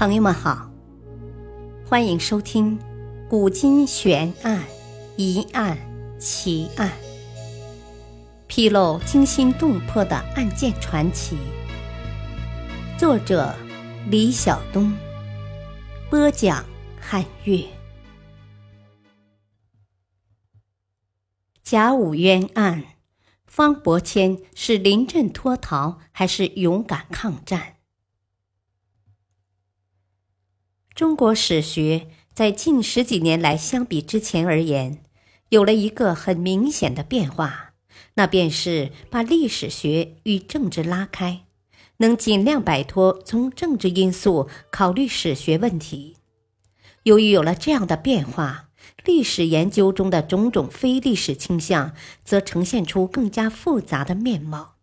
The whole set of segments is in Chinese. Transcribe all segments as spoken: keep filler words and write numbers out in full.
朋友们好，欢迎收听古今悬案、疑案、奇案，披露惊心动魄的案件传奇。作者李晓东，播讲汉月。甲午冤案，方伯谦是临阵脱逃还是勇敢抗战？中国史学在近十几年来相比之前而言，有了一个很明显的变化，那便是把历史学与政治拉开，能尽量摆脱从政治因素考虑史学问题。由于有了这样的变化，历史研究中的种种非历史倾向则呈现出更加复杂的面貌。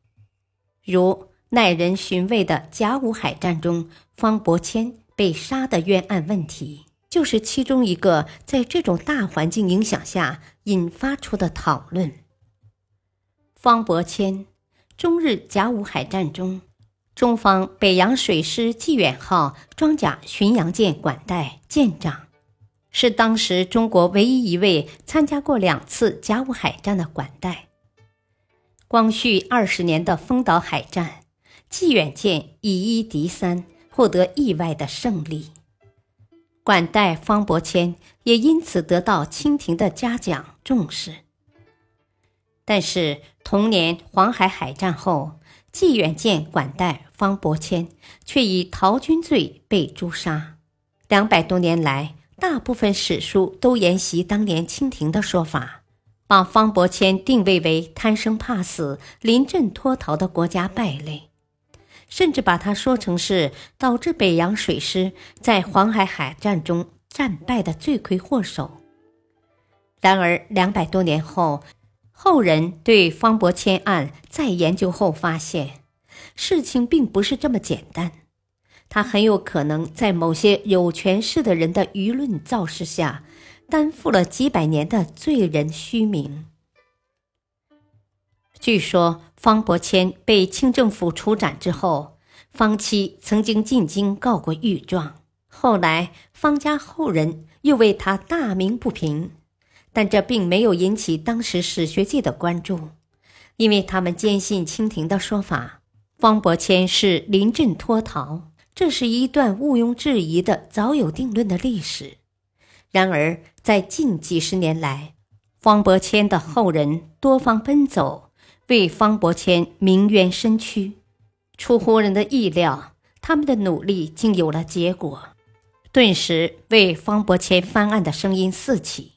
如耐人寻味的甲午海战中方伯谦被杀的冤案问题，就是其中一个在这种大环境影响下引发出的讨论。方伯谦，中日甲午海战中，中方北洋水师济远号装甲巡洋舰管带舰长，是当时中国唯一一位参加过两次甲午海战的管带。光绪二十年的丰岛海战，济远舰以一敌三，获得意外的胜利，管带方伯谦也因此得到清廷的嘉奖重视。但是同年黄海海战后，济远舰管带方伯谦却以逃军罪被诛杀。两百多年来，大部分史书都沿袭当年清廷的说法，把方伯谦定位为贪生怕死、临阵脱逃的国家败类，甚至把它说成是导致北洋水师在黄海海战中战败的罪魁祸首。然而两百多年后，后人对方伯谦案再研究后发现，事情并不是这么简单，它很有可能在某些有权势的人的舆论造势下，担负了几百年的罪人虚名。据说方伯谦被清政府处斩之后，方妻曾经进京告过御状，后来方家后人又为他大鸣不平，但这并没有引起当时史学界的关注，因为他们坚信清廷的说法，方伯谦是临阵脱逃，这是一段毋庸置疑的早有定论的历史。然而在近几十年来，方伯谦的后人多方奔走，为方伯谦鸣冤伸屈，出乎人的意料，他们的努力竟有了结果，顿时为方伯谦翻案的声音四起。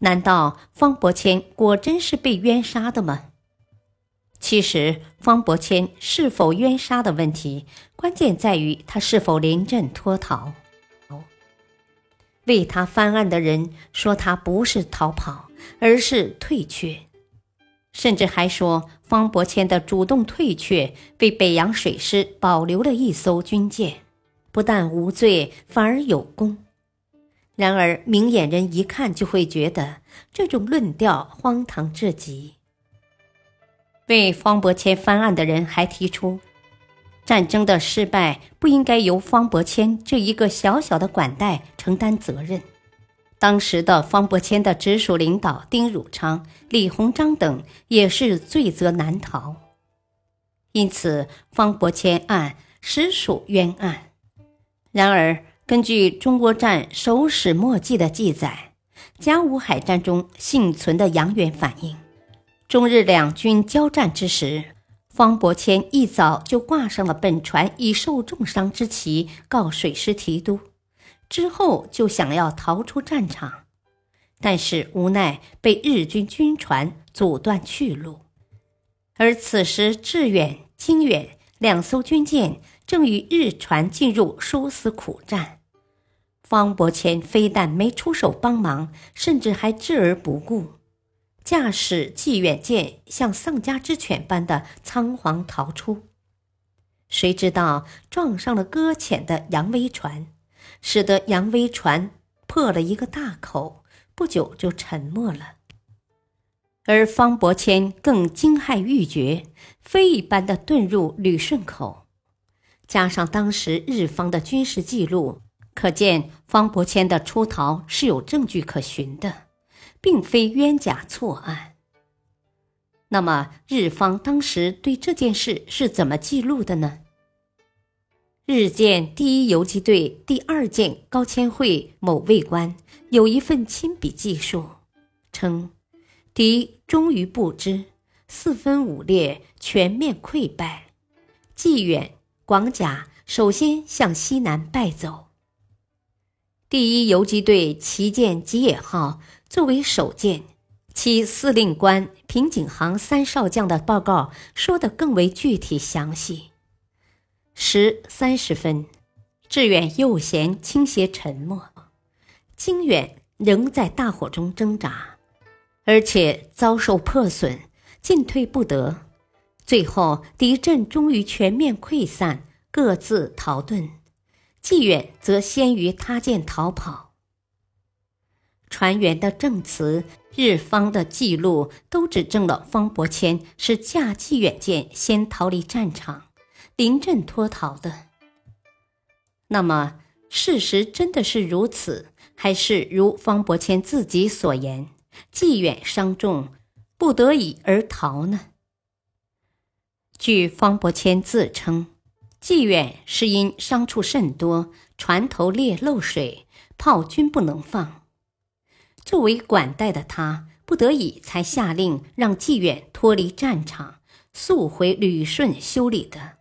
难道方伯谦果真是被冤杀的吗？其实方伯谦是否冤杀的问题，关键在于他是否临阵脱逃。为他翻案的人说他不是逃跑，而是退却，甚至还说方伯谦的主动退却为北洋水师保留了一艘军舰，不但无罪，反而有功。然而明眼人一看就会觉得这种论调荒唐至极。为方伯谦翻案的人还提出，战争的失败不应该由方伯谦这一个小小的管带承担责任。当时的方伯谦的直属领导丁汝昌、李鸿章等也是罪责难逃，因此方伯谦案实属冤案。然而根据中国战手史末记的记载，甲午海战中幸存的杨元反映，中日两军交战之时，方伯谦一早就挂上了本船已受重伤之旗告水师提督，之后就想要逃出战场，但是无奈被日军军船阻断去路。而此时致远、经远两艘军舰正与日船进入殊死苦战，方伯谦非但没出手帮忙，甚至还置而不顾，驾驶济远舰像丧家之犬般的仓皇逃出，谁知道撞上了搁浅的扬威船，使得扬威船破了一个大口，不久就沉没了。而方伯谦更惊骇欲绝，飞一般的遁入旅顺口，加上当时日方的军事记录，可见方伯谦的出逃是有证据可循的，并非冤假错案。那么日方当时对这件事是怎么记录的呢？日舰第一游击队第二舰高千惠某尉官有一份亲笔记述，称敌终于不知，四分五裂，全面溃败，济远、广甲首先向西南败走。第一游击队旗舰吉野号作为首舰，其司令官平井航三少将的报告说得更为具体详细。十点三十分，致远右舷倾斜沉没，靖远仍在大火中挣扎，而且遭受破损，进退不得，最后敌阵终于全面溃散，各自逃遁。济远则先于他舰逃跑。船员的证词、日方的记录都指证了方伯谦是驾济远舰先逃离战场，临阵脱逃的。那么事实真的是如此，还是如方伯谦自己所言，济远伤重，不得已而逃呢？据方伯谦自称，济远是因伤处甚多，船头裂漏水，炮均不能放。作为管带的他，不得已才下令让济远脱离战场，速回旅顺修理的。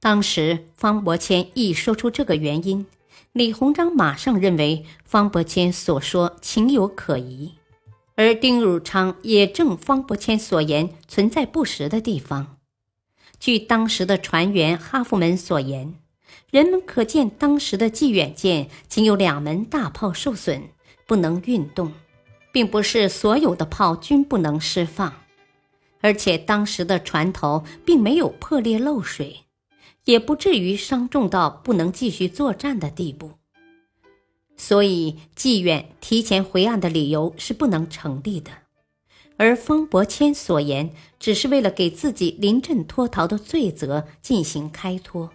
当时方伯谦一说出这个原因，李鸿章马上认为方伯谦所说情有可疑，而丁汝昌也正方伯谦所言存在不实的地方。据当时的船员哈夫门所言，人们可见当时的济远舰仅有两门大炮受损，不能运动，并不是所有的炮均不能释放，而且当时的船头并没有破裂漏水，也不至于伤重到不能继续作战的地步，所以济远提前回岸的理由是不能成立的。而方伯谦所言只是为了给自己临阵脱逃的罪责进行开脱。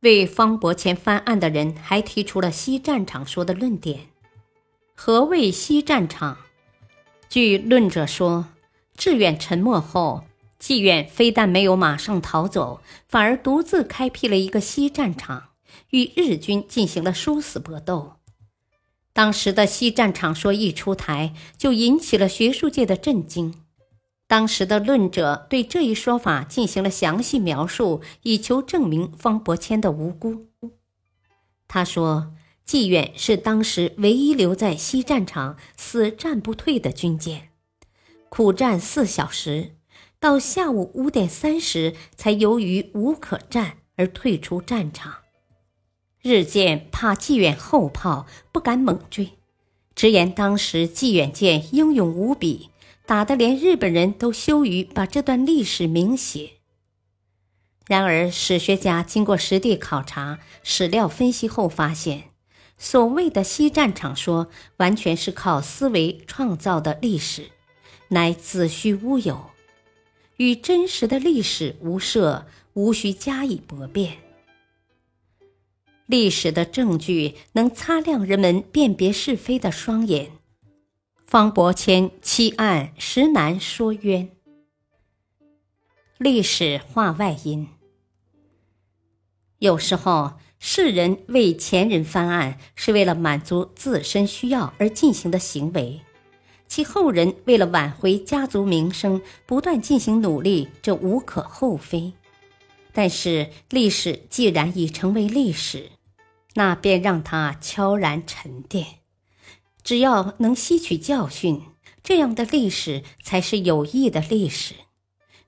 为方伯谦翻案的人还提出了西战场说的论点。何谓西战场？据论者说，致远沉没后，济远非但没有马上逃走，反而独自开辟了一个西战场，与日军进行了殊死搏斗。当时的西战场说一出台，就引起了学术界的震惊。当时的论者对这一说法进行了详细描述，以求证明方伯谦的无辜。他说，济远是当时唯一留在西战场死战不退的军舰，苦战四小时，到下午五点三十才由于无可战而退出战场。日舰怕济远后炮，不敢猛追，直言当时济远舰英勇无比，打得连日本人都羞于把这段历史明写。然而史学家经过实地考察、史料分析后发现，所谓的西战场说完全是靠思维创造的历史，乃子虚乌有，与真实的历史无涉，无需加以驳辩。历史的证据能擦亮人们辨别是非的双眼。方伯谦弃暗实难说冤。历史话外音：有时候世人为前人翻案，是为了满足自身需要而进行的行为，其后人为了挽回家族名声，不断进行努力，这无可厚非。但是历史既然已成为历史，那便让它悄然沉淀。只要能吸取教训，这样的历史才是有益的历史。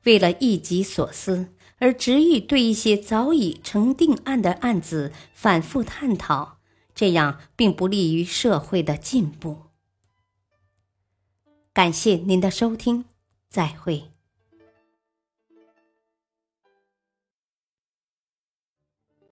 为了一己所思，而执意对一些早已成定案的案子反复探讨，这样并不利于社会的进步。感谢您的收听，再会。